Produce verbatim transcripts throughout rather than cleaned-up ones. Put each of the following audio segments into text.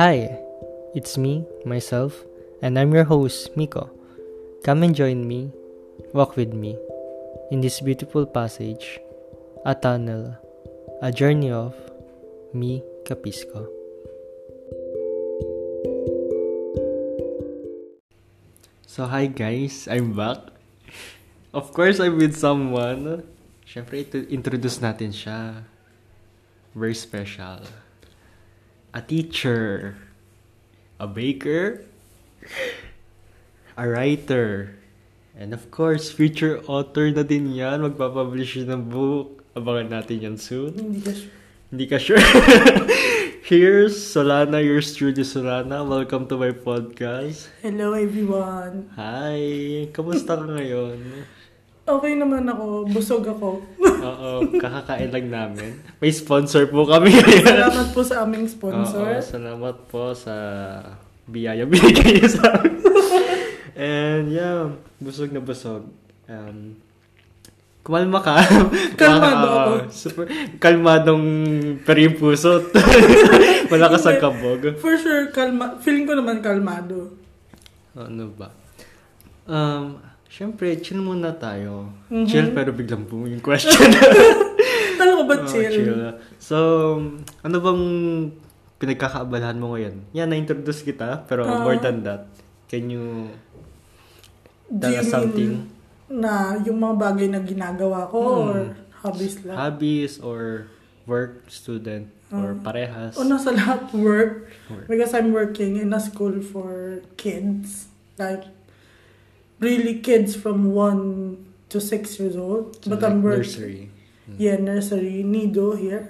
Hi, it's me, myself, and I'm your host, Miko. Come and join me, walk with me, in this beautiful passage, a tunnel, a journey of Mi Kapisco. So hi guys, I'm back. Of course, I'm with someone. Siyempre, introduce natin siya. Very special. A teacher, a baker, a writer, and of course, future author na din yan. Magpapublish ng book. Abangan natin yan soon. Hindi ka sure. Hindi ka sure. Here's Solana, your studio Solana. Welcome to my podcast. Hello everyone. Hi. Kamusta ka ngayon? Okay naman ako. Busog ako. Oo, kakakain lang namin. May sponsor po kami. Salamat po sa aming sponsor. Oo, salamat po sa biyaya binigay niyo sa amin. And yeah, busog na busog. Um, kumalma ka. Kalmado uh, ako. Super, kalmadong pero yung puso. Malakas ang kabog. For sure, kalma, feeling ko naman kalmado. Ano ba? Um... Siyempre, chill muna tayo. Mm-hmm. Chill, pero biglang bumili yung question. Talaga ba chill? Oh, chill? So, ano bang pinagkakaabalahan mo ngayon? Yan, na-introduce kita, pero uh, more than that, can you tell us something? Na yung mga bagay na ginagawa ko hmm. or hobbies lang? Hobbies or work, student, uh, or parehas? O, nasa lahat, work. work. Because I'm working in a school for kids. Like, really kids from one to six years old. So but like I'm working. Nursery. Mm. Yeah, nursery. Nido here.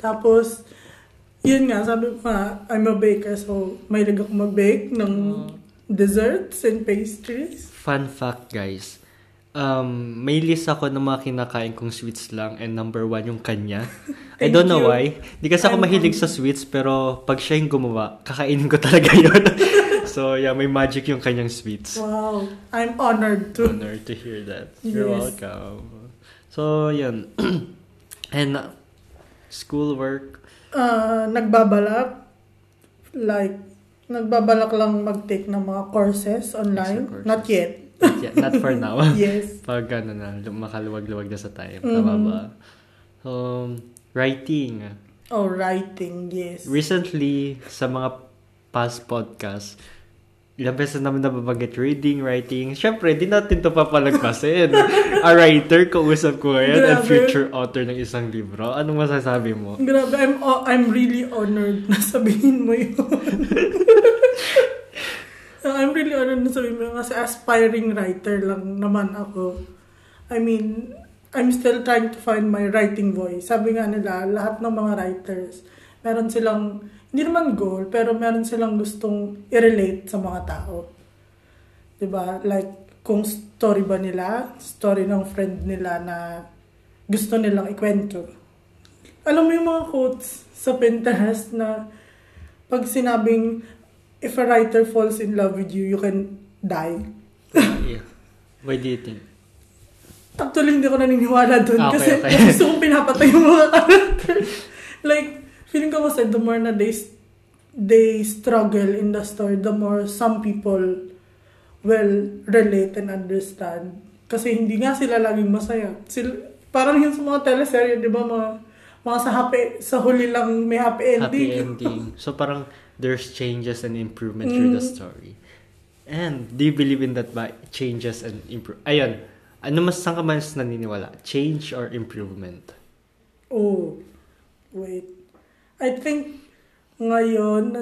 Tapos, yun nga, sabi ko nga, I'm a baker. So, may lag ako mag-bake ng uh, desserts and pastries. Fun fact, guys. Um, may list ako ng mga kinakain kong sweets lang and number one yung kanya. I don't know you. Why. Di kasi ako I'm mahilig on... sa sweets pero pag siya yung gumawa, kakainin ko talaga yun. So yeah, may magic yung kanyang sweets. Wow. I'm honored to. Honored to hear that. Yes. You're welcome. So yan. And uh, school work? Uh, nagbabalak. Like, nagbabalak lang mag-take ng mga courses online. Courses. Not yet. Yeah, not for now. Yes. Pag ano na, makaluwag-luwag na sa time. Mm-hmm. Tama ba? So, writing. Oh, writing, yes. Recently, sa mga past podcast, ilang beses namin nababanggit reading, writing. Siyempre, di natin ito papalagpasin. A writer, kausap ko ngayon, and future author ng isang libro. Anong masasabi mo? Grabe, I'm, oh, I'm really honored na sabihin mo yun. I'm really honored na sabihin mo kasi aspiring writer lang naman ako. I mean, I'm still trying to find my writing voice. Sabi nga nila, lahat ng mga writers, meron silang, hindi naman goal, pero meron silang gustong i-relate sa mga tao. Diba? Like, kung story ba nila, story ng friend nila na gusto nilang ikwento. Alam mo yung mga quotes sa Pinterest na pag sinabing, if a writer falls in love with you, you can die. Yeah. Why do you think? Actually, hindi ko naniniwala dun. Okay, kasi okay. Gusto kong pinapatay yung mga character. Like, feeling ko kasi the more na they, they struggle in the story, the more some people will relate and understand. Kasi hindi nga sila laging masaya. Sila, parang yun sa mga teleserye, di ba? Mga, mga sa, happy, sa huli lang may happy ending. Happy ending. So parang, there's changes and improvement mm. through the story. And do you believe in that by changes and improve? Ayun. Ano mas saan ka mas naniniwala? Change or improvement? Oh, wait. I think ngayon,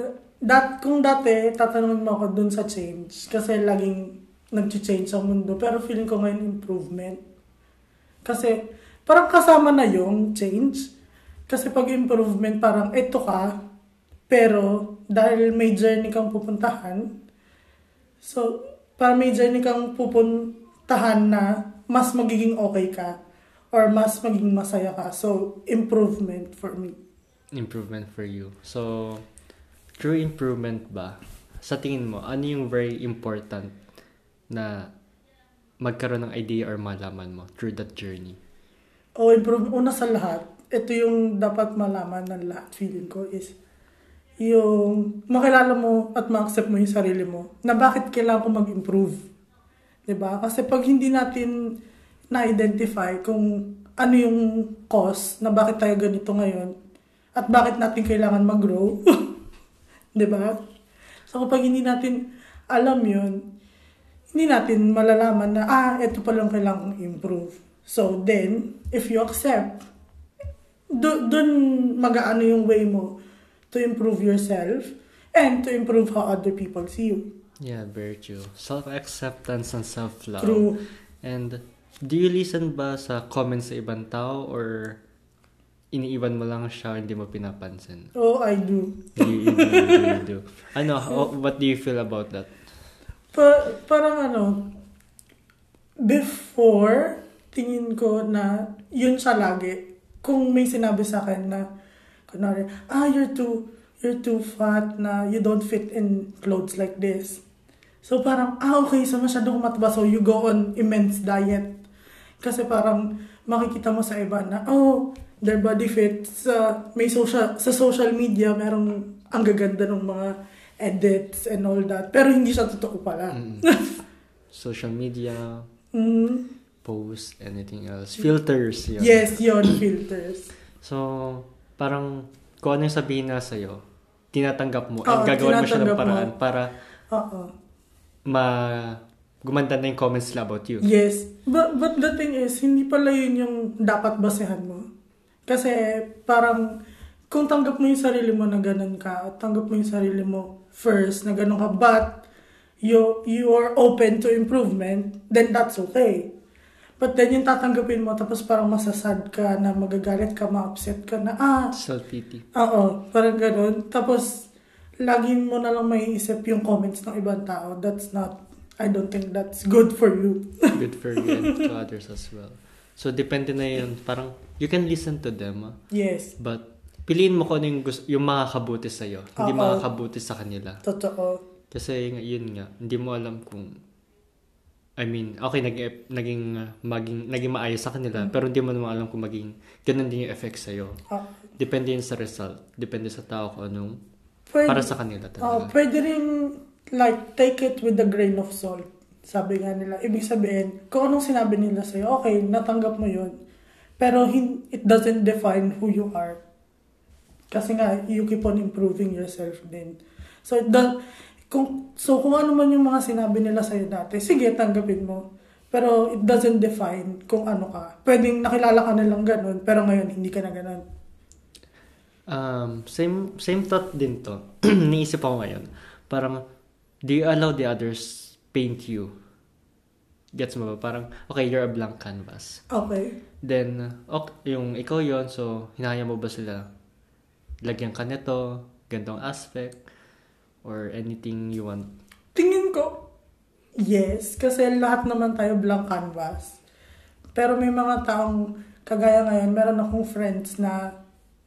dat, kung dati, tatanungin mo ako dun sa change. Kasi laging nag-change sa mundo. Pero feeling ko ngayon improvement. Kasi parang kasama na yung change. Kasi pag improvement, parang eto ka, pero dahil may journey kang pupuntahan, so parang may journey kang pupuntahan na mas magiging okay ka or mas magiging masaya ka. So, improvement for me. Improvement for you. So, true improvement ba? Sa tingin mo, ano yung very important na magkaroon ng idea or malaman mo through that journey? Oh, improve. Una sa lahat, ito yung dapat malaman ng lahat, feeling ko, is yung makilala mo at ma-accept mo yung sarili mo na bakit kailangan ko mag-improve. Diba? Kasi pag hindi natin na-identify kung ano yung cause na bakit tayo ganito ngayon at bakit natin kailangan mag-grow, diba? So kapag hindi natin alam yun, hindi natin malalaman na, ah, eto palang kailangan kong improve. So then, if you accept, do dun mag-aano yung way mo to improve yourself and to improve how other people see you. Yeah, virtue. Self-acceptance and self-love. True. And do you listen ba sa comments sa ibang tao or iniiwan mo lang siya hindi mo pinapansin? Oh, I do. You, you do, you do. Ano, what do you feel about that? Pa- parang ano, before, tingin ko na yun siya lagi. Kung may sinabi sa akin na, kunwari, ah, you're too, you're too fat na, you don't fit in clothes like this. So parang, ah, okay, so masyadong mataba, so you go on immense diet. Kasi parang makikita mo sa iba na, oh, their body fits. Uh, may social, sa social media, merong ang gaganda ng mga edits and all that. Pero hindi siya totoo pala. Mm. Social media, mm. posts, anything else. Filters. Yun. Yes, yon filters. So, parang kung ano yung sabihin na sa'yo, tinatanggap mo at gagawin mo siya ng paraan mo. Para Uh-oh. ma gumanda na yung comments nila about you. Yes. But, but the thing is, hindi pala yun yung dapat basehan mo. Kasi parang kung tanggap mo yung sarili mo na ganun ka, at tanggap mo yung sarili mo first na ganun ka, but you, you are open to improvement, then that's okay. But then yung tatanggapin mo, tapos parang masasad ka na magagalit ka, ma-upset ka na, ah, self-pity. Oo, parang ganun. Tapos, lagi mo na lang maiisip yung comments ng ibang tao. That's not, I don't think that's good for you. Good for you and to others as well. So, depende na yun. Parang, you can listen to them. Ah? Yes. But, piliin mo kung ano yung, gusto, yung makakabuti sa'yo. Uh-oh. Hindi makakabuti sa kanila. Totoo. Kasi yun nga, hindi mo alam kung I mean, okay, naging, naging, maging, naging maayos sa kanila, mm-hmm. pero hindi mo naman alam kung maging ganun din yung effect sa'yo. Oh. Depende yun sa result. Depende sa tao kung anong pwede, para sa kanila talaga. Oh, pwede rin, like, take it with a grain of salt. Sabi nga nila. Ibig sabihin, kung anong sinabi nila sa'yo, okay, natanggap mo yun. Pero it doesn't define who you are. Kasi nga, you keep on improving yourself din. So, it doesn't, Kung, so, kung ano man yung mga sinabi nila sa'yo dati, sige, tanggapin mo. Pero it doesn't define kung ano ka. Pwedeng nakilala ka nilang ganun, pero ngayon hindi ka na ganun. Um, same, same thought din to. Naisip ako ngayon. Parang, do you allow the others paint you? Gets mo ba? Parang, okay, you're a blank canvas. Okay. Then, okay, yung ikaw yon, so hinahaya mo ba sila? Lagyan ka nito, gandong aspect. Or anything you want? Tingin ko, yes. Kasi lahat naman tayo blank canvas. Pero may mga taong, kagaya ngayon, meron akong friends na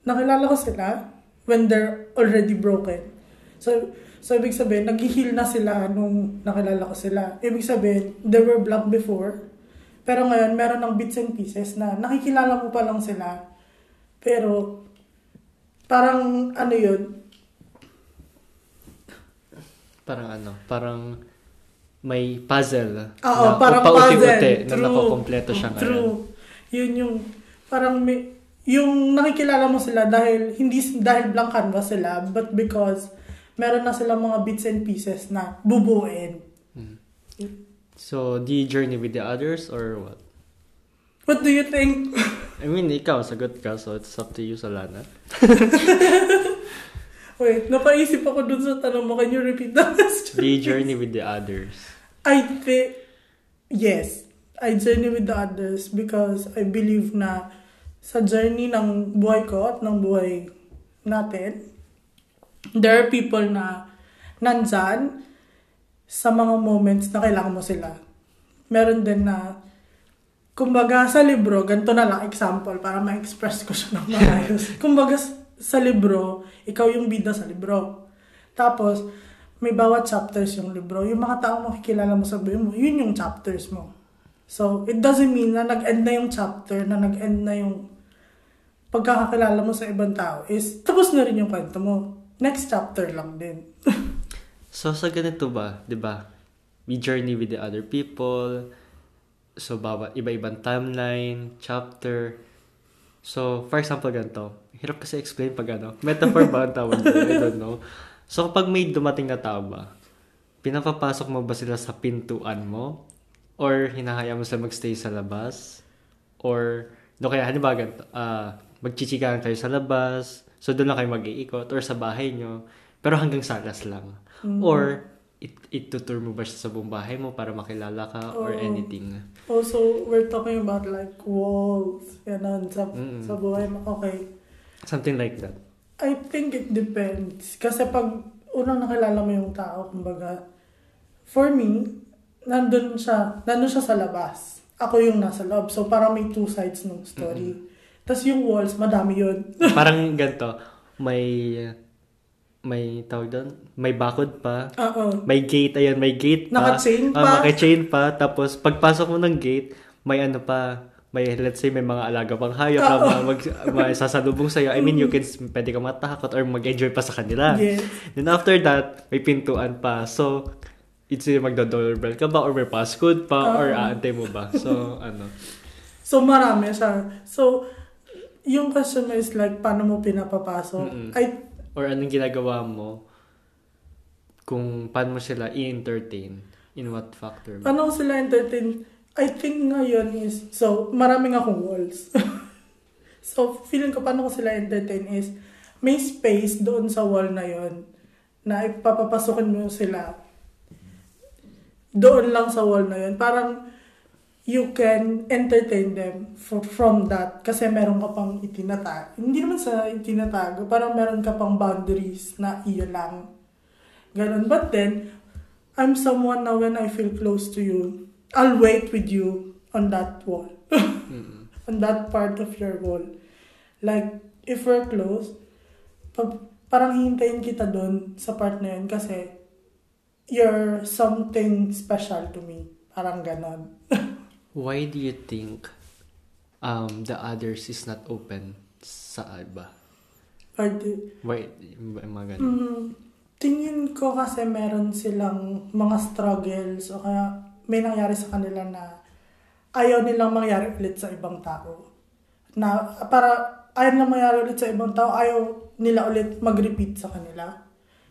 nakilala ko sila when they're already broken. So, so ibig sabihin, nag-heal na sila nung nakilala ko sila. Ibig sabihin, they were blank before. Pero ngayon, meron ng bits and pieces na nakikilala mo pa lang sila. Pero, parang ano yun, parang ano, parang may puzzle. Oo, na parang pauti-uti na nakukompleto siya ngayon. True. Yun yung, parang may, yung nakikilala mo sila dahil, hindi dahil blank canvas sila, but because meron na silang mga bits and pieces na bubuin. Hmm. So, do you journey with the others or what? What do you think? I mean, ikaw, sagot ka, so it's up to you, Solana. Wait, napaisip ako dun sa tanong mo. Can you repeat that? The journey with the others. I think, yes. I journey with the others because I believe na sa journey ng buhay ko at ng buhay natin, there are people na nandyan sa mga moments na kailangan mo sila. Meron din na, kumbaga sa libro, ganito na lang example para ma-express ko siya ng maayos. Kumbaga sa libro, ikaw yung bida sa libro. Tapos, may bawat chapters yung libro. Yung mga taong makikilala mo sa buhay mo, yun yung chapters mo. So, it doesn't mean na nag-end na yung chapter, na nag-end na yung pagkakakilala mo sa ibang tao is tapos na rin yung kwento mo. next chapter lang din. So sa ganito ba, 'di ba? We journey with the other people. So baba, iba-ibang timeline, chapter. So for example ganito. Hirap kasi explain pag ano. Metaphor ba ang tawag dito? I don't know. So kapag may dumating na tao ba, pinapapasok mo ba sila sa pintuan mo? Or hinahayaan mo sila magstay sa labas? Or no kaya hindi ba ganito? Ah, uh, magchichikahan kayo sa labas. So doon lang kayo mag-iikot or sa bahay nyo. Pero hanggang salas lang. Mm-hmm. Or, it itutur mo ba siya sa buong bahay mo para makilala ka oh. or anything? Also, we're talking about like walls. Ganon, sa, sa buhay mo. Okay. Something like that. I think it depends. Kasi pag unang nakilala mo yung tao, kumbaga, for me, nandun siya, nandun siya sa labas. Ako yung nasa loob. So, parang may two sides ng story. Mm-hmm. Tapos yung walls, madami yun. Parang ganito, may... may tawag doon, may bakod pa. Uh-oh. May gate, ayun, may gate pa. Naka-chain pa. Uh, naka-chain pa. Tapos, pagpasok mo ng gate, may ano pa, may, let's say, may mga alaga pang hayop na mga mag- magsasalubong sa'yo. I mean, you can, pwede ka matakot or mag-enjoy pa sa kanila. Yes. Then after that, may pintuan pa. So, it's yung magda-doorbell ka ba or may passcode pa Uh-oh. Or aantay mo ba? So, ano. So, marami siya. So, yung question is like, paano mo pinapapasok? I or anong ginagawa mo kung paano mo sila i-entertain? In what factor? Paano mo sila entertain? I think ngayon is, so, maraming akong walls. So, feeling ko paano ko sila entertain is, may space doon sa wall na yon na ipapapasukin mo sila doon lang sa wall na yon. Parang, you can entertain them for, from that kasi meron ka pang itinatago. Hindi naman sa itinatago, parang meron ka pang boundaries na iyo lang. Ganun. But then, I'm someone na when I feel close to you, I'll wait with you on that wall. Mm-hmm. On that part of your wall. Like, if we're close, pag, parang hintayin kita doon sa part na yun kasi you're something special to me. Parang ganun. Why do you think um, the others is not open sa iba? Why? Mm, tingin ko kasi meron silang mga struggles o kaya may nangyari sa kanila na ayaw nilang mangyari ulit sa ibang tao. Na para ayaw nilang mangyari ulit sa ibang tao, ayaw nila ulit mag-repeat sa kanila.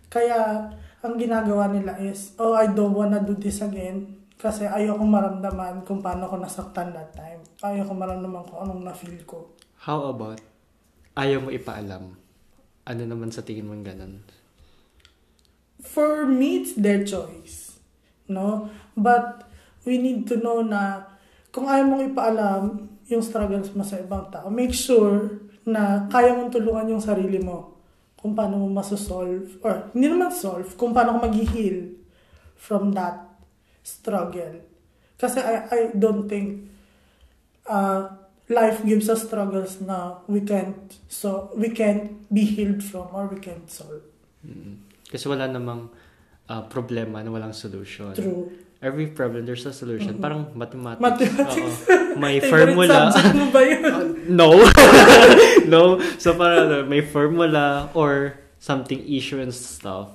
Kaya ang ginagawa nila is, oh, I don't wanna do this again. Kasi ayaw kong maramdaman kung paano ko nasaktan that time. Ayaw kong maramdaman kung anong na-feel ko. How about, ayaw mo ipaalam? Ano naman sa tingin mo ganun? For me, it's their choice. No? But, we need to know na, kung ayaw mong ipaalam yung struggles mo sa ibang tao, make sure na kaya mong tulungan yung sarili mo. Kung paano mo masosolve, or hindi naman solve, kung paano ko mag-heal from that struggle. Kasi I, I don't think uh, life gives us struggles na we can't, so we can't be healed from or we can't solve. Mm-hmm. Kasi wala namang uh, problema na walang solution. True. Every problem, there's a solution. Mm-hmm. Parang mathematics. Mathematics. May formula. Mo ba yun? Uh, no. No. So parang may formula or something issue and stuff.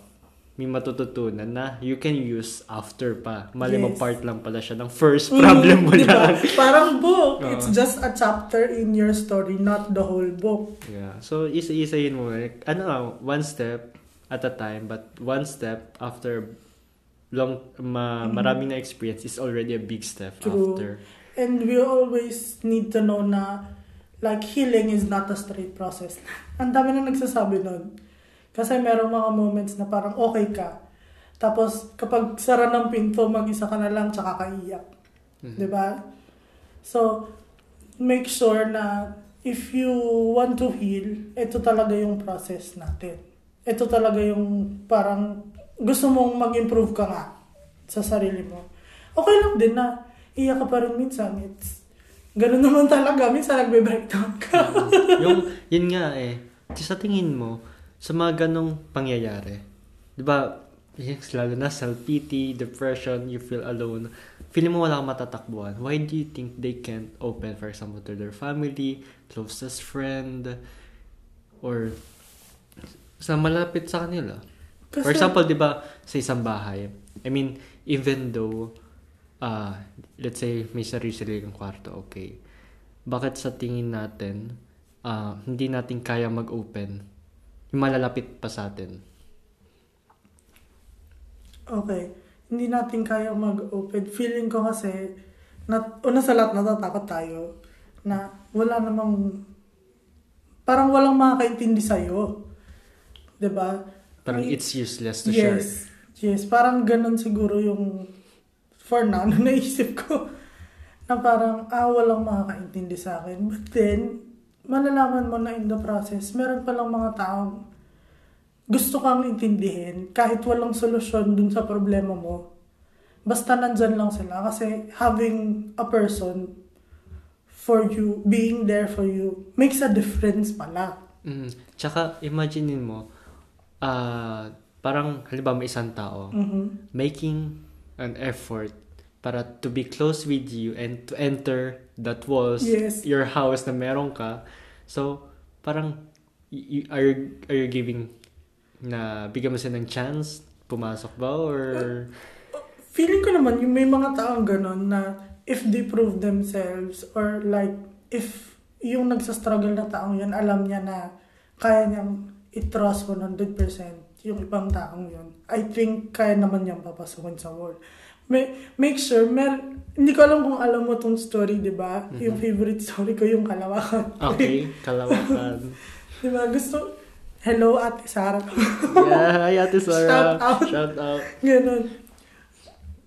May matututunan na you can use after pa. Malimang yes. part lang pala siya ng first problem mo mm, lang. Diba? Parang book. Uh, It's just a chapter in your story, not the whole book. Yeah. So, isa-isayin mo. Like, ano lang, one step at a time, but one step after long ma- mm. maraming na experience is already a big step. True. After. And we always need to know na like healing is not a straight process. Ang dami na nagsasabi nun. Kasi merong mga moments na parang okay ka. Tapos, kapag sara ng pinto, mag-isa ka na lang, tsaka kaiyak. Mm-hmm. Diba? So, make sure na if you want to heal, ito talaga yung process natin. Ito talaga yung parang gusto mong mag-improve ka nga sa sarili mo. Okay lang din na iyak ka pa rin minsan. It's, ganun naman talaga. Minsan nagbe-breakdown ka. yung, yun nga eh. Sa tingin mo, sa mga ganong pangyayari, di ba, lalo na self-pity, depression, you feel alone, feeling mo wala kang matatakbuhan. Why do you think they can't open, for example, to their family, closest friend, or sa malapit sa kanila. Kasi, for example, di ba, sa isang bahay, I mean, even though, uh, let's say, may sarili-sarili kang kwarto, okay, bakit sa tingin natin, uh, hindi natin kaya mag-open yung malalapit pa sa atin? Okay. Hindi natin kaya mag-open. Feeling ko kasi, nat- una sa lahat natatakot tayo na wala namang, parang walang makakaintindi sa'yo. Diba? Parang I, it's useless to yes, share. Yes. Parang ganun siguro yung, for now, na naisip ko. Na parang, ah, walang makakaintindi sa akin. But then, malalaman mo na in the process, meron palang mga taong gusto kang intindihin kahit walang solusyon dun sa problema mo. Basta nandyan lang sila. Kasi having a person for you, being there for you, makes a difference pala. Mm. Tsaka, imaginin mo, uh, parang, halimbawa may isang tao, mm-hmm. making an effort para to be close with you and to enter that walls, yes. your house na meron ka. So, parang, y- y- are, you, are you giving, na bigyan mo siya ng chance, pumasok ba, or... Uh, feeling ko naman, yung may mga taong ganon na if they prove themselves, or like, if yung nagsastruggle na taong yun, alam niya na kaya niyang i-trust one hundred percent yung ibang taong yun, I think kaya naman niyang papasukin sa world. Make sure, mer- hindi ko alam kung alam mo tong story, di ba? Mm-hmm. Yung favorite story ko, yung Kalawakan. Okay, Kalawakan. Di ba? Gusto, hello, Ate Sarah. Yeah, hi, Ate Sarah. Shout out. Shout out. Ganun.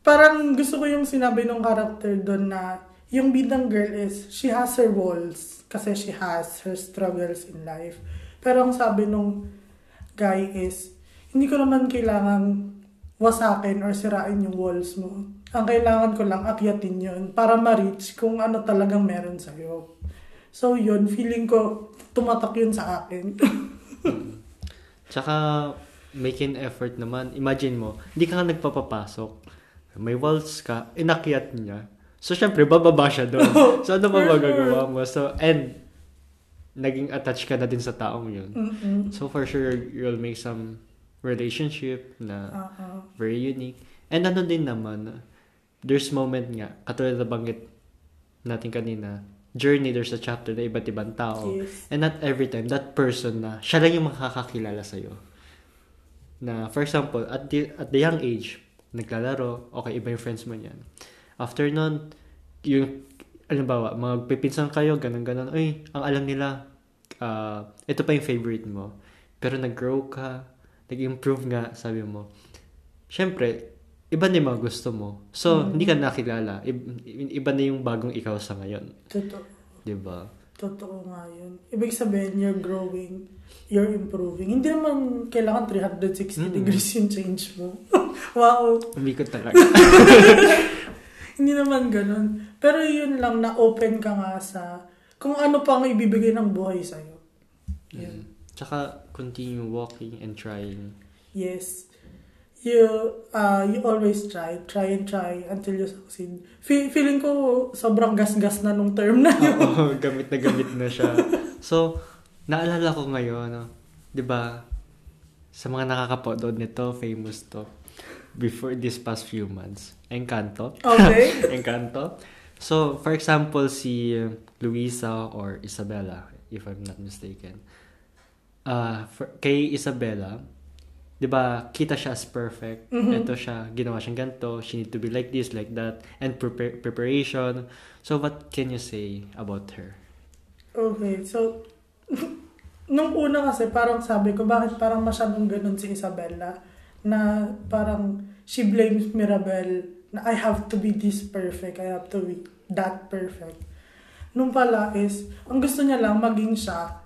Parang gusto ko yung sinabi ng character doon na yung bidang girl is, she has her walls kasi she has her struggles in life. Pero ang sabi nung guy is, hindi ko naman kailangan wasakin or sirain yung walls mo. Ang kailangan ko lang akyatin yun para ma-reach kung ano talagang meron sa'yo. So yun, feeling ko tumatak yun sa akin. mm. Tsaka make an effort naman. Imagine mo, hindi ka nga nagpapapasok. May walls ka, inakyat niya. So syempre, bababa siya doon. So ano ba magagawa mo? So, and naging attached ka na din sa taong yun. Mm-mm. So for sure, you'll make some relationship na uh-huh. very unique. And ano din naman, there's moment nga, katulad na banggit natin kanina, journey, there's a chapter na iba't ibang tao. Yes. And not every time, that person na, siya lang yung makakakilala sa'yo. Na, for example, at the, at the young age, naglalaro, okay, iba yung friends mo niyan. After nun, yung, alimbawa, magpipinsan kayo, ganun-ganun, ay, ang alam nila, uh, ito pa yung favorite mo. Pero nag-grow ka, nag-improve nga, sabi mo. Siyempre, iba na yung mga gusto mo. So, mm-hmm. hindi ka nakilala. Iba na yung bagong ikaw sa ngayon. Totoo. Diba? Totoo nga yun. Ibig sabihin, you're growing, you're improving. Hindi naman kailangan three hundred sixty mm-hmm. degrees yung change mo. Wow. Umikot talaga. Hindi naman ganun. Pero yun lang, na open ka nga sa kung ano pang ibibigay ng buhay sa'yo. Yun. Mm-hmm. Tsaka, continue walking and trying. Yes. You uh, you always try. Try and try until you succeed. Fe- feeling ko, sobrang gas-gas na nung term na yun. Oo, gamit na gamit na siya. So, naalala ko ngayon, no? Diba, sa mga nakakapodod nito, famous to, before this past few months, Encanto. Okay. Encanto. So, for example, si Luisa or Isabela, if I'm not mistaken, Uh, for, kay Isabela, di ba, kita siya as perfect. Mm-hmm. Ito siya, ginawa siyang ganito. She need to be like this, like that. And prepare, preparation. So, what can you say about her? Okay, so, nung una kasi, parang sabi ko, bakit parang masyadong ganun si Isabela? Na parang, she blames Mirabel na I have to be this perfect. I have to be that perfect. Nung pala is, ang gusto niya lang, maging siya.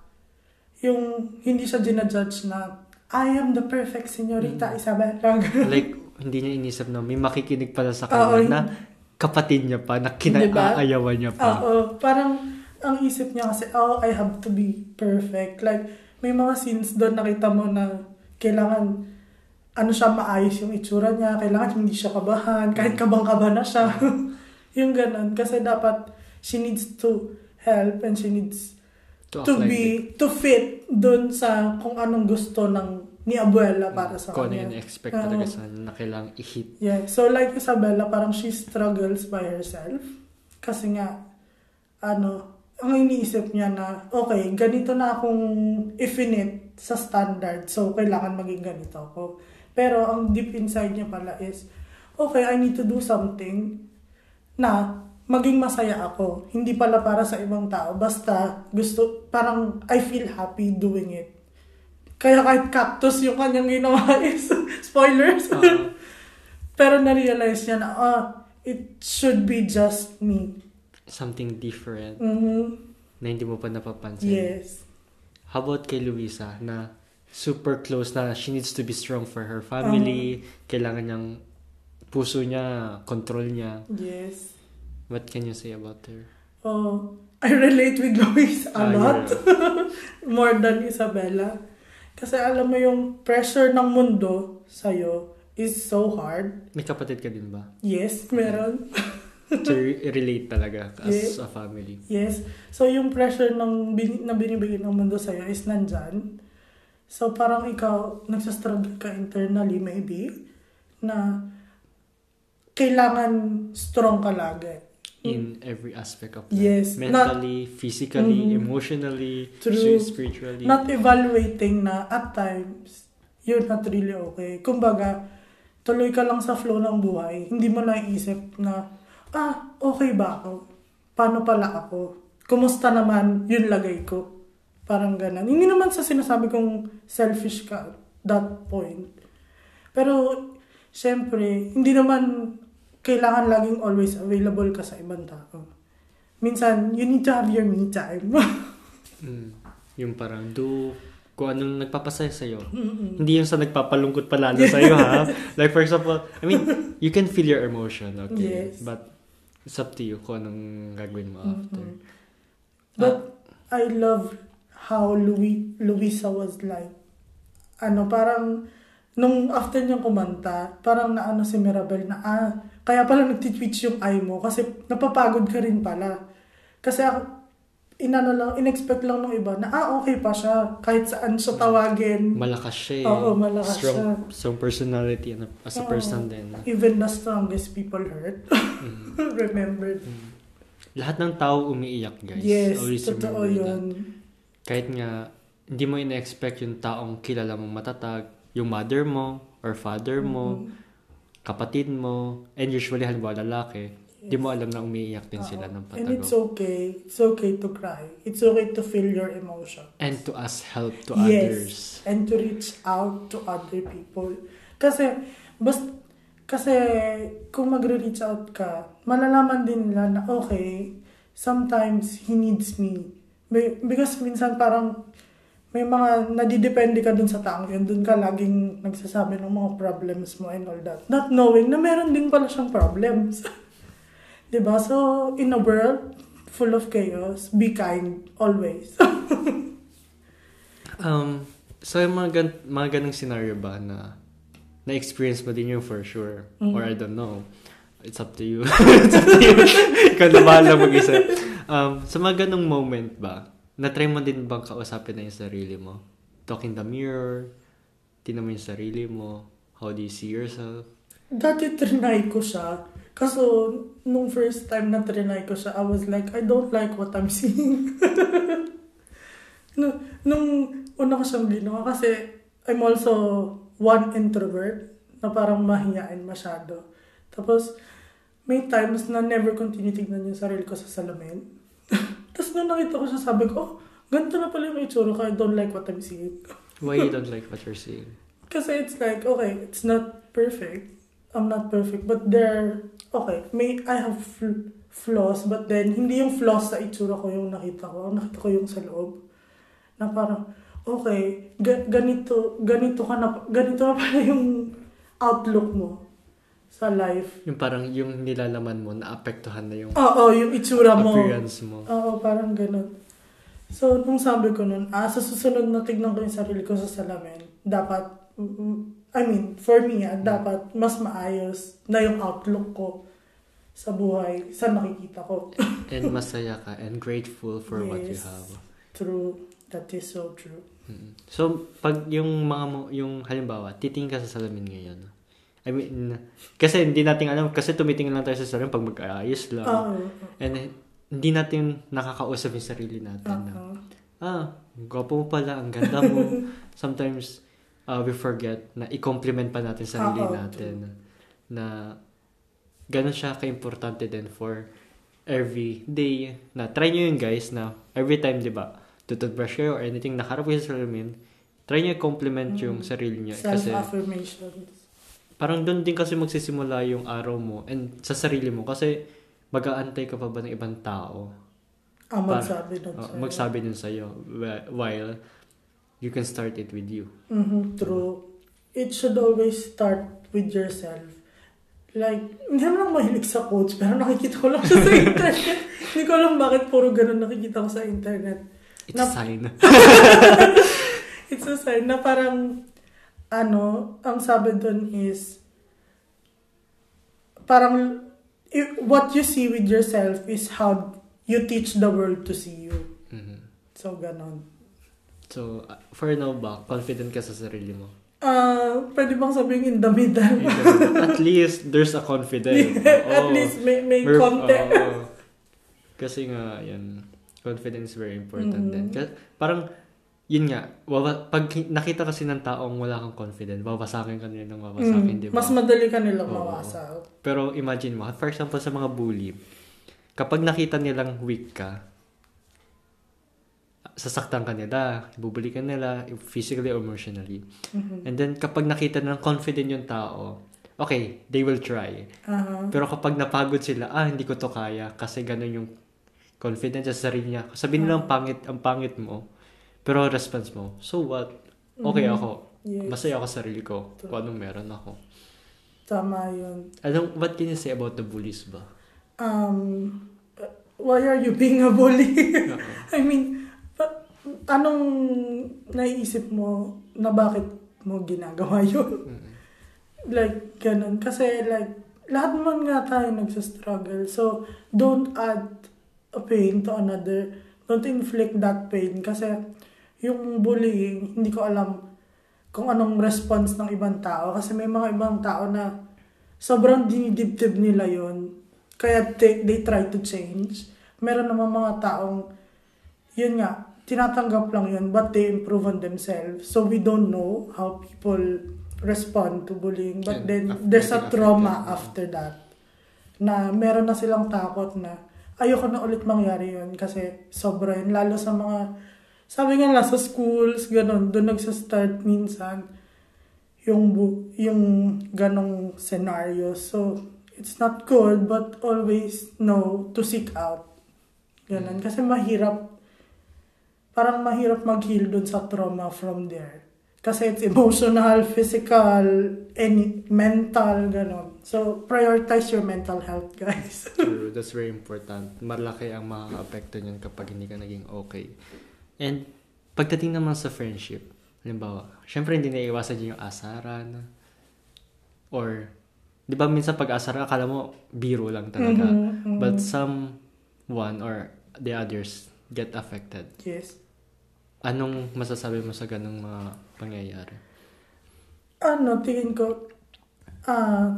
Yung hindi siya dinajudge na I am the perfect señorita mm. Isabela. Like, hindi niya inisip na may makikinig pala sa kanya uh, na kapatid niya pa, na kinaayawan niya pa. Oo, uh, uh, parang ang isip niya kasi, oh, I have to be perfect. Like, may mga scenes doon nakita mo na kailangan, ano siya, maayos yung itsura niya, kailangan hindi siya kabahan, kahit kabang-kaba na siya. Yung ganun. Kasi dapat, she needs to help and she needs to, to be, with, to fit dun sa kung anong gusto ng ni Abuela para sa kung kanya. Kung ano yung expect um, talaga sa na kailangang i-hit. Yeah. So like Isabela, parang she struggles by herself. Kasi nga, ano, ang iniisip niya na, okay, ganito na akong i-finit sa standard. So, kailangan maging ganito ako. Pero, ang deep inside niya pala is, okay, I need to do something na maging masaya ako. Hindi pala para sa ibang tao. Basta, gusto, parang I feel happy doing it. Kaya kahit cactus yung kanyang ginawa is, spoilers. Uh-huh. Pero, na-realize niya na, ah, it should be just me. Something different mm-hmm. na hindi mo pa napapansin. Yes. How about kay Luisa na super close na she needs to be strong for her family. Uh-huh. Kailangan niyang puso niya, control niya. Yes. What can you say about her? Oh, I relate with Luisa a ah, lot. Yeah. More than Isabela. Kasi alam mo yung pressure ng mundo sa'yo is so hard. May kapatid ka din ba? Yes, meron. Yeah. To relate talaga as yeah. a family. Yes. So, yung pressure ng bin- na binibigay ng mundo sa'yo is nandyan. So, parang ikaw, nagsastruggle ka internally maybe, na kailangan strong ka lagi. In every aspect of life. Yes. Mentally, Not, physically, mm, emotionally, true. Spiritually. Not evaluating na at times, you're not really okay. Kumbaga, tuloy ka lang sa flow ng buhay. Hindi mo naiisip na ah, okay ba ako? Paano pala ako? Kumusta naman yung lagay ko? Parang ganun. Hindi naman sa sinasabi kong selfish ka that point. Pero, syempre, hindi naman kailangan laging always available ka sa ibang tao. Minsan, you need to have your me time. mm, yung parang do kung anong nagpapasaya sa'yo. Mm-mm. Hindi yung sa nagpapalungkot palalo yeah. sa'yo, ha? Like, for example, I mean, you can feel your emotion, okay? Yes. But, it's up to you kung anong gagawin mo after. Mm-hmm. But ah. I love how Louis, Luisa was like, ano, parang, nung after niyang kumanta, parang naano si Mirabel na, ah, kaya pala nagtitwitch yung eye mo kasi napapagod ka rin pala. Kasi ako, inano lang, inexpect lang ng iba na, ah, okay pa siya. Kahit saan siya tawagin. Malakas siya eh. Oo, malakas strong, siya. Strong personality and as a Oo. person din. Even the strongest people hurt. Mm. Remembered. Mm. Lahat ng tao umiiyak, guys. Yes, always totoo yun. That. Kahit nga, hindi mo inexpect yung taong kilala mong matatag, yung mother mo, or father mo, mm-hmm. kapatid mo, and usually halimbawa lalaki, hindi yes. mo alam na umiiyak din Uh-oh. sila ng patago. And it's okay. It's okay to cry. It's okay to feel your emotions. And to ask help to yes. others. And to reach out to other people. Kasi, basta, kasi kung magre-reach out ka, malalaman din nila na, okay, sometimes he needs me. Because minsan parang, may mga, nadidepende ka dun sa taong yun, dun ka laging nagsasabi ng mga problems mo and all that. Not knowing na meron din pala siyang problems. Diba? So, in a world full of chaos, be kind always. um, so, yung mga, gan- mga ganong scenario ba na na-experience mo din yun for sure? Mm-hmm. Or I don't know. It's up to you. It's up to you. Ikaw na bahala mag-isip. Um, sa mga ganong moment ba, na-try mo din bang kausapin na yung sarili mo? Talk in the mirror, tingnan mo yung sarili mo, how do you see yourself? Dati trinay ko siya. Kaso, nung first time na trinay ko siya, I was like, I don't like what I'm seeing. nung, nung una ko siyang ginawa, kasi I'm also one introvert na parang mahiyain masyado. Tapos, may times na never ko tinitignan yung sarili ko sa salamin. Tapos nung nakita ko siya, sabi ko, oh, ganito na pala yung itsura ko, I don't like what I'm seeing. Why you don't like what you're seeing? Kasi it's like, okay, it's not perfect. I'm not perfect, but there, okay, may, I have fl- flaws, but then, hindi yung flaws sa itsura ko yung nakita ko, nakita ko yung sa loob, na parang, okay, ga- ganito, ganito ka na, ganito na pala yung outlook mo sa life. Yung parang, yung nilalaman mo, naapektuhan na yung, oo, yung itsura mo, appearance mo. Oo, parang ganun. So, nung sabi ko nun, ah, sa susunod na tignan ko yung sarili ko sa salamin, dapat, mm, I mean, for me, ah, dapat mas maayos na yung outlook ko sa buhay, sa nakikita ko. And masaya ka and grateful for yes, what you have. true that is so true. Mm-hmm. So pag yung mga yung halimbawa titingin ka sa salamin ngayon. I mean, kasi hindi natin alam kasi tumitingin lang tayo sa salamin pag mag-aayos lang. Uh-huh. And hindi natin nakakausap yung sarili natin. Uh-huh. Na, ah, gwapo mo pala, ang ganda mo. Sometimes uh, we forget na i-compliment pa natin sarili uh-huh. natin na ganun siya ka-importante din for every day. Na try nyo yun guys na every time, di ba? Tututbrush kayo or anything, nakaharap kayo sa salamin, try nyo i-compliment mm. yung sarili nyo. Self-affirmations. Parang doon din kasi magsisimula yung araw mo and sa sarili mo kasi mag-aantay ka pa ba ng ibang tao? Ah, magsabi Para, nun sa'yo. Uh, magsabi nun sa'yo while you can start it with you. Mm-hmm, true. It should always start with yourself. Like, hindi naman ako mahilig sa quotes pero nakikita ko lang siya sa internet. Hindi ko alam bakit puro ganun nakikita ko sa internet. It's na, a sign. It's a sign na parang ano, ang sabi dun is, parang, if, what you see with yourself is how you teach the world to see you. Mm-hmm. So, ganon. So, uh, for now ba, confident ka sa sarili mo? Uh, pwede bang sabihin in the middle? In the middle. At least, there's a confidence. Yeah, at oh, least, may, may content. Oh, oh. Kasi nga, yan, confidence is very important mm-hmm. din. Parang, yun nga, wawa, pag nakita kasi ng taong wala kang confident, wawasakin ka nila ng wawasakin, mm, di ba? Mas madali ka nilang mawasak. Pero imagine mo, for example, sa mga bully, kapag nakita nilang weak ka, sasaktan ka nila, ibubuli ka nila, physically or emotionally. Mm-hmm. And then, kapag nakita nilang confident yung tao, okay, they will try. Uh-huh. Pero kapag napagod sila, ah, hindi ko to kaya, kasi ganun yung confident sa sarili niya. Sabihin nilang uh-huh. pangit, ang pangit mo, pero response mo, so what? Okay mm-hmm. ako. Yes. Masaya ako sa sarili ko. True. Kung anong meron ako. Tama yun. Anong, what can you say about the bullies ba? Um, why are you being a bully? Uh-huh. I mean, anong naiisip mo na bakit mo ginagawa yun? Mm-hmm. Like, ganun. Kasi like, lahat naman nga tayo nagsastruggle. So, don't add a pain to another. Don't inflict that pain. Kasi, yung bullying, hindi ko alam kung anong response ng ibang tao. Kasi may mga ibang tao na sobrang dinidibdib nila yun. Kaya they, they try to change. Meron naman mga taong, yun nga, tinatanggap lang yun but they improve on themselves. So we don't know how people respond to bullying. But then, there's a trauma after that. Na meron na silang takot na ayoko na ulit mangyari yun kasi sobra yun. Lalo sa mga sabi nga lang, sa schools, gano'n, doon nagsastart minsan yung, bu- yung ganong scenario. So, it's not good, but always know to seek out. Gano'n. Mm. Kasi mahirap, parang mahirap mag-heal doon sa trauma from there. Kasi it's emotional, physical, any mental, gano'n. So, prioritize your mental health, guys. True, that's very important. Malaki ang makaka-apekto niyan kapag hindi ka naging okay. And pagdating naman sa friendship, halimbawa, syempre hindi naiiwasan din yung asaran. Or, di ba minsan pag-asaran, akala mo biro lang talaga. Mm-hmm, mm-hmm. But someone or the others get affected. Yes. Anong masasabi mo sa ganung mga pangyayari? Ano, tingin ko, uh,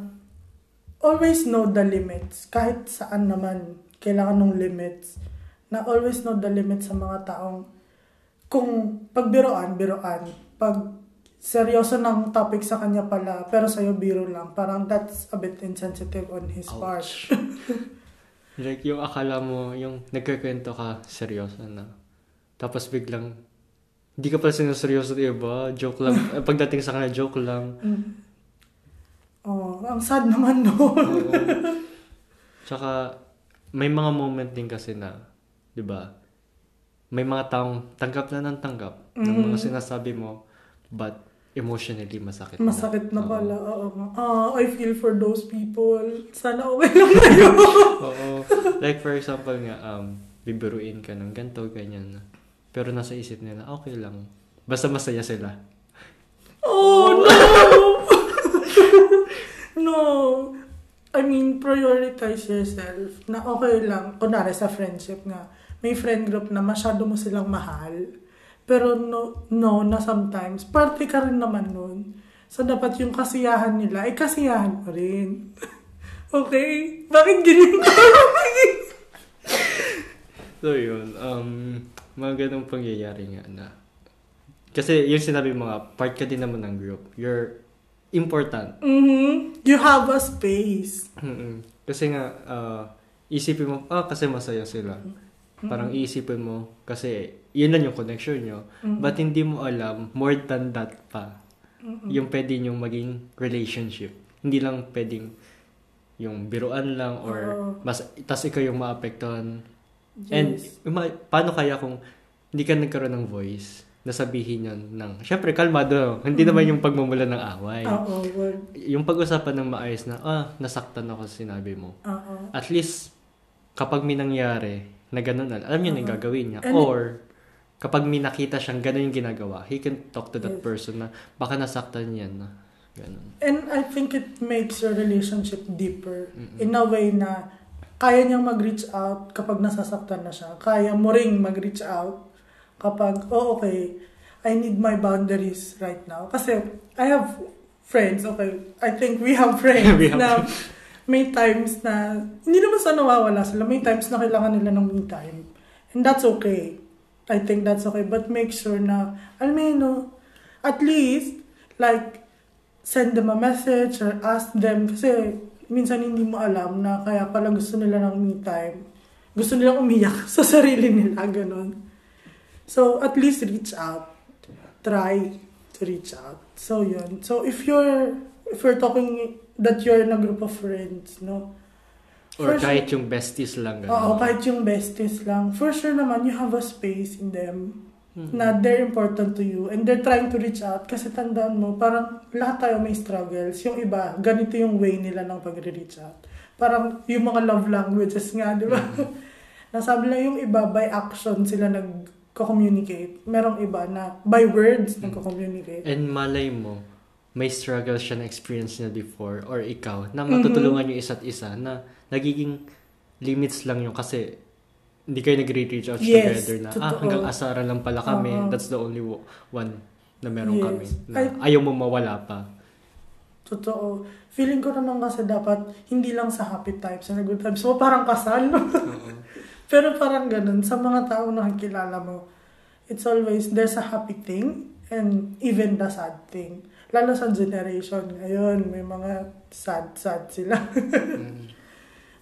always know the limits. Kahit saan naman, kailangan ng limits. Na always know the limits sa mga taong kung pagbiroan, biroan. Pag seryoso ng topic sa kanya pala, pero sa'yo biro lang. Parang that's a bit insensitive on his Ouch. Part. Like yung akala mo, yung nagkakwento ka, seryoso na. Tapos biglang, hindi ka pala sinuseryoso at iba. Joke lang. Pagdating sa kanya, joke lang. Oh, ang sad naman noon. Tsaka, may mga moment din kasi na, di ba? May mga taong tanggap na ng tanggap mm-hmm. ng mga sinasabi mo but emotionally masakit na. Masakit na pala. Oo. Uh, I feel for those people. Sana okay lang kayo. Oo. Like for example nga, um, bibiruin ka ng ganito, ganyan. Pero nasa isip nila, okay lang. Basta masaya sila. Oh, no! No! I mean, prioritize yourself na okay lang. Kunwari sa friendship nga. may friend group na masyado mo silang mahal. Pero no, no na sometimes, parte ka rin naman nun. So, dapat yung kasiyahan nila, ay kasiyahan mo rin. Okay? Bakit ganyan ka? So, yun. Um, mga ganong pangyayari nga na. Kasi, yung sinabi mga, part ka din naman ng group. You're important. Mm-hmm. You have a space. Mm-hmm. Kasi nga, uh, isipin mo, ah, kasi masaya sila. Mm-hmm. Parang iisipin mo, kasi yun lang yung connection nyo. Mm-hmm. But hindi mo alam, more than that pa. Mm-hmm. Yung pwede nyong maging relationship. Hindi lang pwedeng yung biruan lang or oh. mas tas ikaw yung maapektuhan. Yes. And ma- paano kaya kung hindi ka nagkaroon ng voice na sabihin yun ng, syempre kalmado, hindi mm-hmm. naman yung pagmumula ng away. Oh, oh, well. Yung pag-usapan ng maayos na, ah, nasaktan ako sa sinabi mo. Oh, oh. At least, kapag may nangyari na ganun, alam niyo oh, na yung gagawin niya. And or, kapag may nakita siyang gano'n yung ginagawa, he can talk to that yes. person na baka nasaktan yan na gano'n. And I think it makes your relationship deeper mm-mm. in a way na kaya niyang mag-reach out kapag nasasaktan na siya. Kaya mo ring mag-reach out kapag, oh okay, I need my boundaries right now. Kasi I have friends, okay, I think we have friends we have na may times na, hindi naman sa nawawala sila, may times na kailangan nila ng me time. And that's okay. I think that's okay. But make sure na, alam mo, no, at least, like, send them a message or ask them. Kasi minsan hindi mo alam na kaya pala gusto nila ng me time. Gusto nila umiyak sa sarili nila, ganun. So, at least reach out. Try to reach out. So, yun. So, if you're, if you're talking that you're in a group of friends, no, or for kahit sure, yung besties lang. Ganun. Oo, kahit yung besties lang. For sure naman, you have a space in them mm-hmm. na they're important to you and they're trying to reach out kasi tandaan mo, parang lahat tayo may struggles. Yung iba, ganito yung way nila ng pag-reach out. Parang yung mga love languages nga, di ba? Mm-hmm. Nasabi lang yung iba, by action sila nag-communicate. Merong iba na by words mm-hmm. nag-communicate. And malay mo, may struggle siya na experience niya before or ikaw na matutulungan mm-hmm. yung isa't isa na nagiging limits lang yun kasi hindi kayo nag-reach out yes, together na totoo. Ah, hanggang asaran lang pala kami. Uh-huh. That's the only one na meron yes. kami. Na I, ayaw mo mawala pa. Totoo. Feeling ko naman kasi dapat hindi lang sa happy times and good times. So parang kasal. Uh-huh. Pero parang ganun. Sa mga tao na kilala mo, it's always there's a happy thing and even the sad thing. Lalo sa generation ngayon, may mga sad-sad sila. Mm-hmm.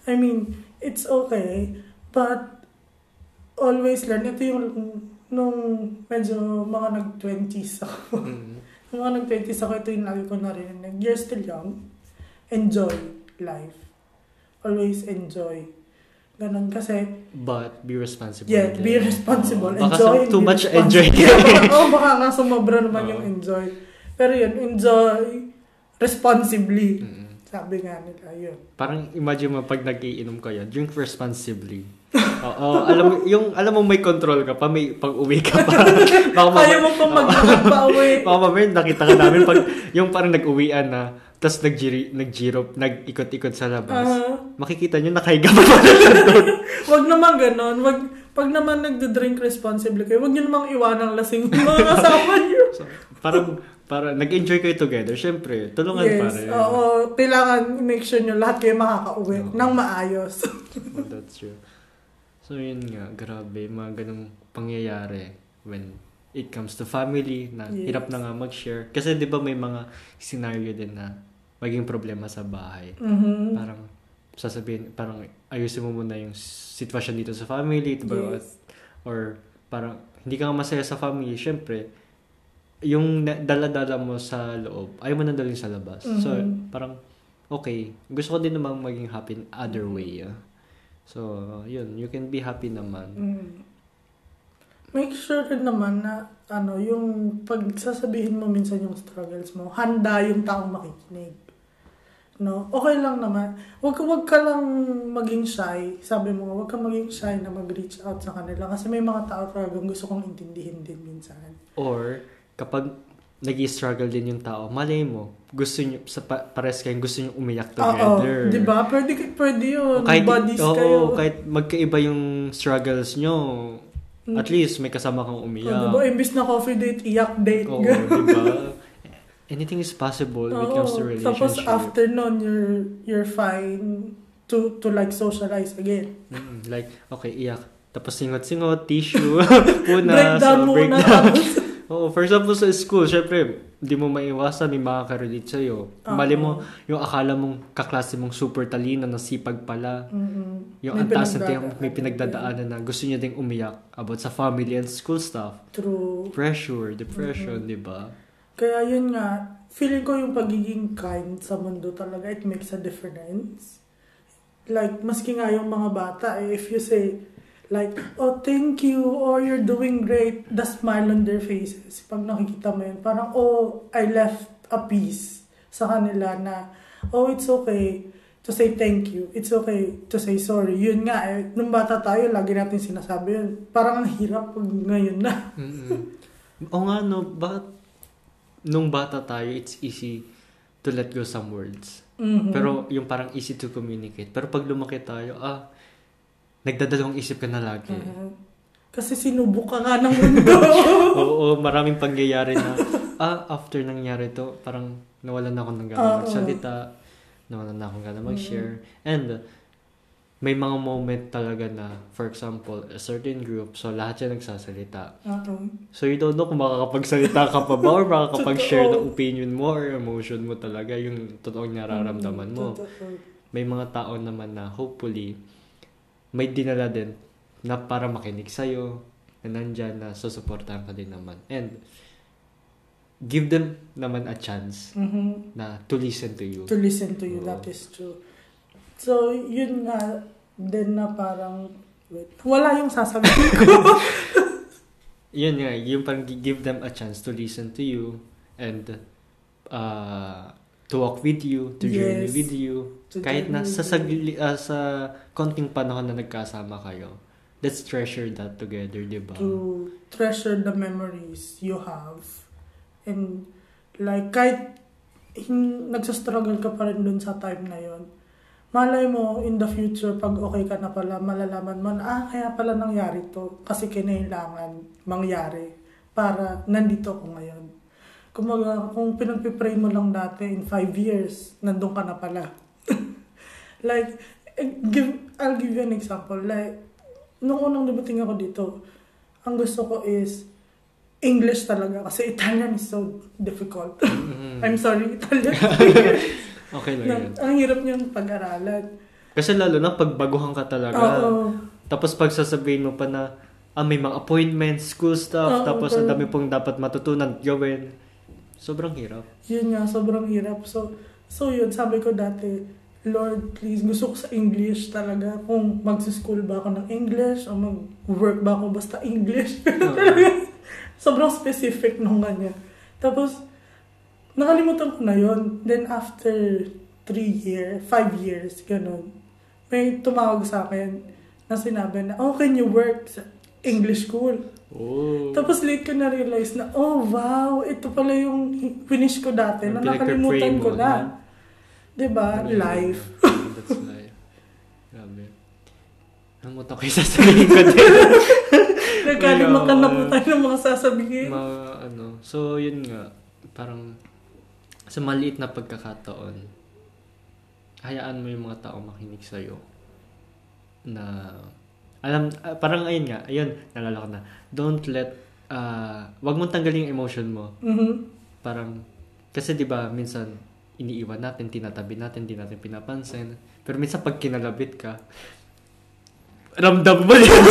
I mean, it's okay, but always learn. Ito yung nung medyo mga nag-twenties ako. Mm-hmm. Nung mga nag-twenties ako, ito yung lagi ko narinig. You're still young. Enjoy life. Always enjoy. Ganun kasi. But be responsible. Yeah, be responsible. Oh, enjoy. Baka too much enjoy. Oo, oh, baka nga sumobra naman oh. yung enjoy. Pero yun, enjoy responsibly. Mm-hmm. Sabi nga nila, yun. Parang imagine mo pag nag-iinom ka yan, drink responsibly. Oo, alam mo, yung, alam mo may control ka pa, may pag-uwi ka pa. Kaya mo pa mag-uwi pa uwi. Baka mamaya, nakita ka namin pag, yung parang nag-uwian na, tapos nag-giro, nag-ikot-ikot sa labas. Uh-huh. Makikita nyo, nakahiga pa pala na doon. Huwag naman ganun. Wag, pag naman nag-drink responsibly kayo, huwag nyo namang iwanang lasing mga kasama nyo. So, parang, para nag-enjoy kayo together, syempre, tulungan yes, pare. Yes, oo. Kailangan make sure nyo lahat kayo makakauwi no. ng maayos. Oh, that's true. So, yun nga, grabe, mga ganung pangyayari when it comes to family, na yes. hirap na nga mag-share. Kasi di ba may mga scenario din na maging problema sa bahay. Mm-hmm. Parang, sasabihin, parang ayusin mo muna yung sitwasyon dito sa family, diba? Yes. Or, parang, hindi ka masaya sa family, syempre, yung dala-dala mo sa loob, ayaw mo nandaling sa labas. Mm-hmm. So, parang, okay, gusto ko din namang maging happy in other way. Ah. So, yun, you can be happy naman. Mm. Make sure rin naman na, ano, yung pagsasabihin mo minsan yung struggles mo, handa yung taong makikinig. No? Okay lang naman. Wag, wag ka lang maging shy. Sabi mo, wag ka maging shy na mag-reach out sa kanila. Kasi may mga tao talagang gusto kong intindihin din minsan. Or, kapag nag-i-struggle din yung tao. Malay mo, gusto nyo, sa pa- pares kayong gusto nyo umiyak together. Oo, diba? Pwede, pwede yun. Kahit, bodies oo, kayo. Kahit magkaiba yung struggles nyo, mm. at least may kasama kang umiyak. Oh, diba? Imbis na coffee date, iyak date. Oo, diba? Anything is possible oh, when it comes to relationship. Tapos after nun, you're, you're fine to to like socialize again. Mm, like, okay, iyak. Tapos singot-singot, tissue, puna, breakdown so, muna. Breakdown. Oh, first of all, sa school, syempre, hindi mo maiwasan, may makaka-relate sa'yo. Uh-huh. Mali mo, yung akala mong kaklase mong super talino, nasipag pala. Mm-hmm. Yung antas na tayo, may pinagdadaanan na gusto niya ding umiyak about sa family and school stuff. True. Pressure, depression, mm-hmm. di ba? Kaya yun nga, feeling ko yung pagiging kind sa mundo talaga, it makes a difference. Like, maski nga yung mga bata, eh, if you say, like, oh, thank you, or you're doing great, the smile on their faces. Pag nakikita mo yun, parang, oh, I left a piece sa kanila na, oh, it's okay to say thank you. It's okay to say sorry. Yun nga, eh, nung bata tayo, lagi natin sinasabi yun. Parang ang hirap pag ngayon na. Oo nga, no, but nung bata tayo, it's easy to let go some words. Mm-hmm. Pero yung parang easy to communicate. Pero pag lumaki tayo, ah, nagdadalawang isip ka na lagi. Uh-huh. Kasi sinubok ka nga ng mundo. Oo, maraming pangyayari na, ah, after nangyari to, parang nawalan na akong ng gana uh-huh. magsalita, nawalan na akong gana mag-share. Uh-huh. And uh, may mga moment talaga na, for example, a certain group, so lahat siya nagsasalita. Uh-huh. So you don't know kung makakapagsalita ka pa ba or makakapag-share ng opinion mo or emotion mo talaga, yung totoong nararamdaman mo. Uh-huh. May mga tao naman na hopefully, may dinala din na para makinig sa'yo na nandyan na susuportahan ka din naman. And give them naman a chance mm-hmm. na to listen to you. To listen to you, oh. That is true. So, yun nga din na parang, wait, wala yung sasabihin ko. Yun nga, yung parang give them a chance to listen to you and uh, to walk with you, to yes. journey with you. Kahit na sa, sagli, uh, sa konting panahon na nagkasama kayo, let's treasure that together, di ba? To treasure the memories you have. And like, kahit hin- nagsastruggle ka pa rin dun sa time na yon, malay mo in the future, pag okay ka na pala, malalaman mo na, ah, kaya pala nangyari to. Kasi kinailangan mangyari para nandito ako ngayon. Kung, mag- kung pinagpipray mo lang dati, in five years, nandun ka na pala. Like, give, I'll give you an example. Like, nung unang dumating ako dito, ang gusto ko is English talaga. Kasi Italian is so difficult. Mm-hmm. I'm sorry, Italian. Okay lang yan. Ang hirap niyang pag-aralan. Kasi lalo na pagbaguhan ka talaga. Uh-oh. Tapos pagsasabihin mo pa na, ah, may mga appointments, school stuff, uh-oh, tapos ang dami pong dapat matutunan, gawin. Sobrang hirap. Yun nga, sobrang hirap. So, so yun, sabi ko dati, Lord, please, gusto ko sa English talaga. Kung mag-school ba ako ng English o mag-work ba ako basta English. Okay. Sobrang specific nung kanya. Tapos, nakalimutan ko na yun. Then after three years, five years, ganun, may tumawag sa akin na sinabi na, oh, can you work sa English school? Oh. Tapos late ko na-realize na, oh, wow, ito pala yung finish ko dati na nakalimutan ko na. Diba? Really? Life. That's life. Grabe. Namuta ko yung sasabihin ko din. Nagkalimak ka namutan ng mga sasabihin. Mga ano. So, yun nga. Parang sa maliit na pagkakataon, hayaan mo yung mga tao makinig sa'yo. Na, alam, parang ayun nga. Ayun, nalala ko na. Don't let, uh, wag mong tanggalin yung emotion mo. Mm-hmm. Parang, kasi diba, minsan, iniiwan natin, tinatabi natin, di natin pinapansin. Pero minsan pag kinalabit ka, ramdam mo yun.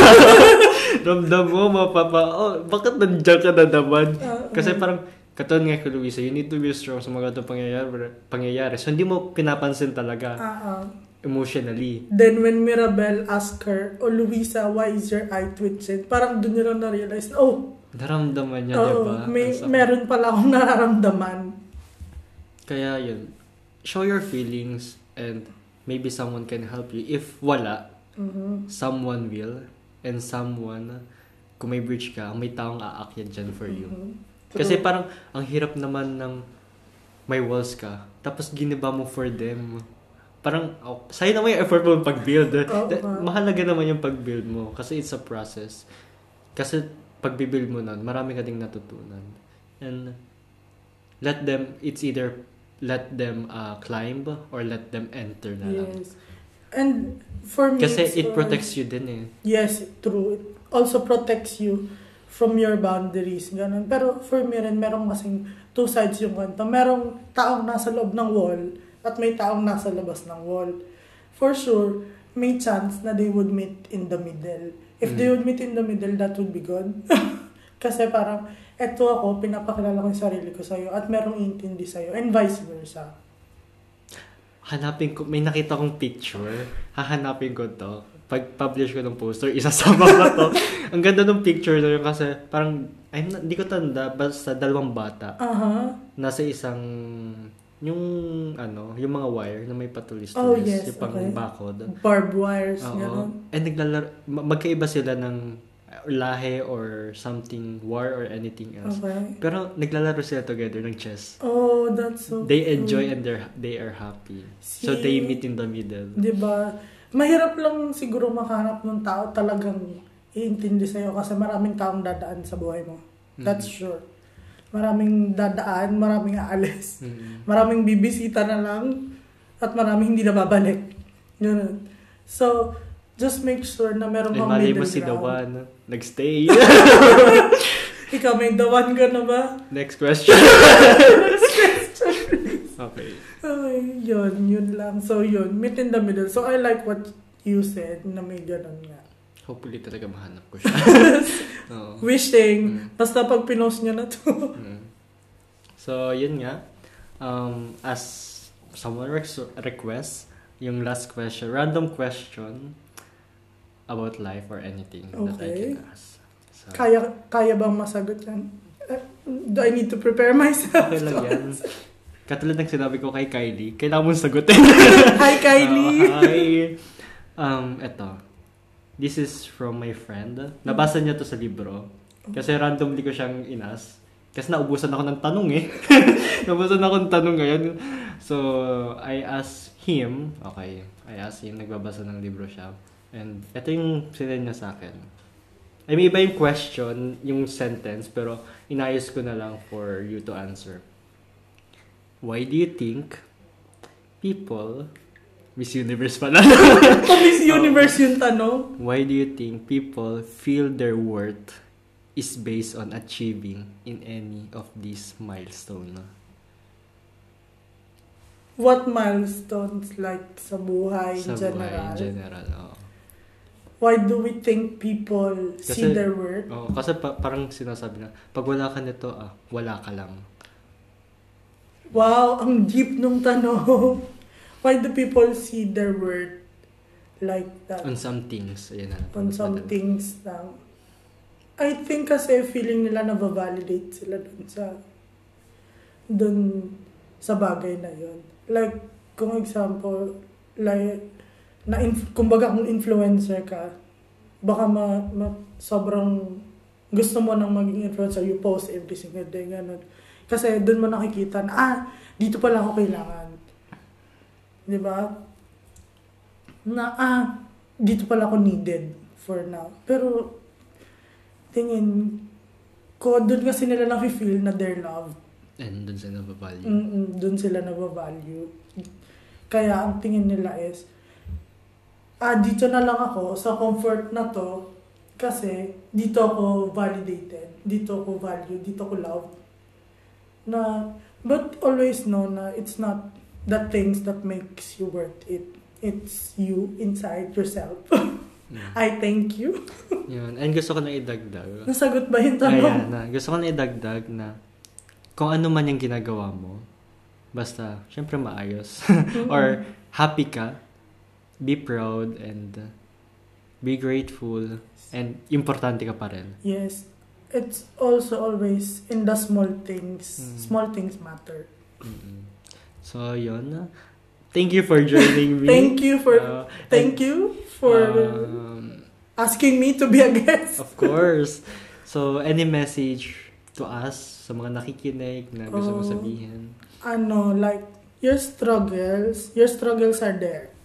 Ramdam mo, mapapa, oh, bakit nandiyan ka na naman? Uh, Kasi parang, katulad nga kay Luisa, you need to be strong sa mga itong pangyayari, pangyayari. So, hindi mo pinapansin talaga. Uh-uh. Emotionally. Then, when Mirabel asked her, oh, Luisa, why is your eye twitching? Parang doon nyo lang na-realize, oh, naramdaman niya, oh, diba? May, meron pala akong nararamdaman. Kaya yun, show your feelings and maybe someone can help you. If wala, mm-hmm. someone will. And someone, kung may bridge ka, may taong aakyat dyan for mm-hmm. you. Kasi parang, ang hirap naman ng may walls ka, tapos giniba mo for them. Parang, oh, sayo naman yung effort mo pag-build. Oh, uh-huh. Mahalaga naman yung pag-build mo kasi it's a process. Kasi pag-build mo nun, marami ka ding natutunan. And let them, it's either let them uh, climb or let them enter na lang. Yes. And for me, kasi it protects you din eh. Yes, true. It also protects you from your boundaries. Ganun. Pero for me rin, merong kasing two sides yung kwento. Merong taong nasa loob ng wall at may taong nasa labas ng wall. For sure, may chance na they would meet in the middle. If mm. they would meet in the middle, that would be good. Kasi parang, eto ako, pinapakilala ko yung sarili ko sa'yo at merong intindi sa'yo and vice versa. Hanapin ko, may nakita kong picture, hahanapin ko to. Pag-publish ko ng poster, isasama ko to. Ang ganda ng picture na yun kasi parang, ay, hindi ko tanda, basta dalawang bata. Uh-huh. Nasa isang, yung, ano, yung mga wire na may patulis-tulis. Oh, yes. Yung pang okay. bakod. Barbed wires. Gano'n. And naglalaro, magkaiba sila ng lahe or something, war or anything else. Okay. Pero naglalaro sila together ng chess. Oh, that's so They enjoy cool. and they're, they are happy. See, so they meet in the middle. Diba? Mahirap lang siguro makahanap ng tao talagang iintindi sa'yo kasi maraming taong dadaan sa buhay mo. That's mm-hmm. sure. Maraming dadaan, maraming aalis. Mm-hmm. Maraming bibisita na lang at maraming hindi na babalik. Yun. So, just make sure na meron kang middle ground. Ay, malay mo si Dawan. Nagstay. Ikaw, may Dawan ka na ba? Next question. Next question, please. Okay. Okay, yun. Yun lang. So, yun. Meet in the middle. So, I like what you said na may ganun nga. Hopefully talaga mahanap ko siya. No. Wishing. Mm. Basta pag pinost niya na to. Mm. So, yun nga. Um, as someone requests, yung last question, random question about life or anything okay. that I can ask. So, kaya, kaya bang masagot yan? Do I need to prepare myself? Okay lang yan. Katulad ng sinabi ko kay Kylie, kailangan mong sagutin. Hi, Kylie! Uh, hi! Um, eto. This is from my friend. Nabasa niya to sa libro. Kasi randomly ko siyang inas. Kasi naubusan ako ng tanong eh. Naubusan ako ng tanong ngayon. So, I asked him, okay, I asked him, nagbabasa ng libro siya. And ito yung sinend niya sa akin. I mean, iba yung question, yung sentence, pero inayos ko na lang for you to answer. Why do you think people... Miss Universe pala. Miss Universe yung tanong. Why do you think people feel their worth is based on achieving in any of these milestones? What milestones? Like sa buhay in general? Sa buhay in general, oo. Why do we think people kasi, see their worth? Oh, kasi pa- parang sinasabi na, pag wala ka nito, ah, wala ka lang. Wow, ang deep nung tanong. Why do people see their worth like that? On some things. Ayan na, on some madami. Things lang. I think kasi feeling nila na validate sila dun sa, dun sa bagay na yun. Like, kung example, like, na inf- kumbaga kung influencer ka, baka ma, ma sobrang gusto mo nang maging influencer, you post every single day, ganun. Kasi doon mo nakikita na, ah, dito pala ako kailangan. Di ba? Na, ah, dito pala ako needed for now. Pero, tingin ko, doon kasi nila na-feel na they're loved. And doon sila nabavalue. Mm-mm, doon sila nabavalue. Kaya, ang tingin nila is, ah, dito na lang ako sa comfort na to kasi dito ako validated, dito ako value, dito ako loved. Na, but always know na it's not the things that makes you worth it. It's you inside yourself. Yeah. I thank you. Yun. And gusto ko na idagdag. Nasagot ba yung tanong? Ayan, gusto ko na idagdag na kung ano man yung ginagawa mo, basta, syempre maayos. Mm-hmm. Or happy ka, be proud and be grateful and importante ka pa rin. Yes. It's also always in the small things. Mm. Small things matter. Mm-mm. So, yun. Thank you for joining me. Thank you for uh, thank and, you for um, asking me to be a guest. Of course. So, any message to us, sa mga nakikinig na gusto um, mo sabihin? Ano, like, your struggles, your struggles are there.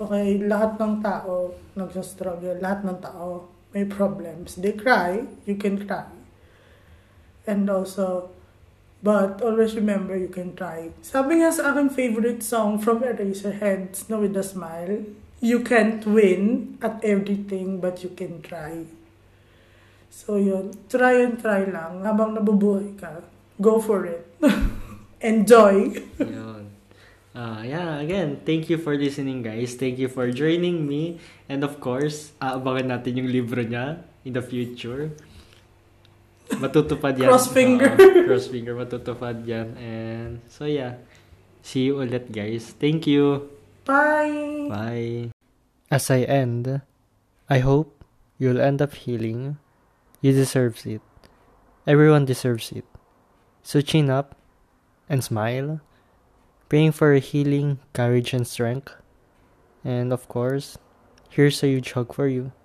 Okay, lahat ng tao nagsastruggle, lahat ng tao may problems. They cry, you can cry. And also, but always remember you can try. Sabi nga sa aking favorite song from Eraserheads na With a Smile, you can't win at everything but you can try. So yun, try and try lang. Habang nabubuhay ka, go for it. Enjoy! Yun. Uh, yeah, again, thank you for listening guys. Thank you for joining me. And of course, aabangan natin yung libro niya in the future. Matutupad yan. Cross finger. Uh, cross finger, matutupad yan. And so yeah, see you ulit guys. Thank you. Bye. Bye. As I end, I hope you'll end up healing. You deserve it. Everyone deserves it. So chin up and smile. Praying for healing, courage, and strength. And of course, here's a huge hug for you.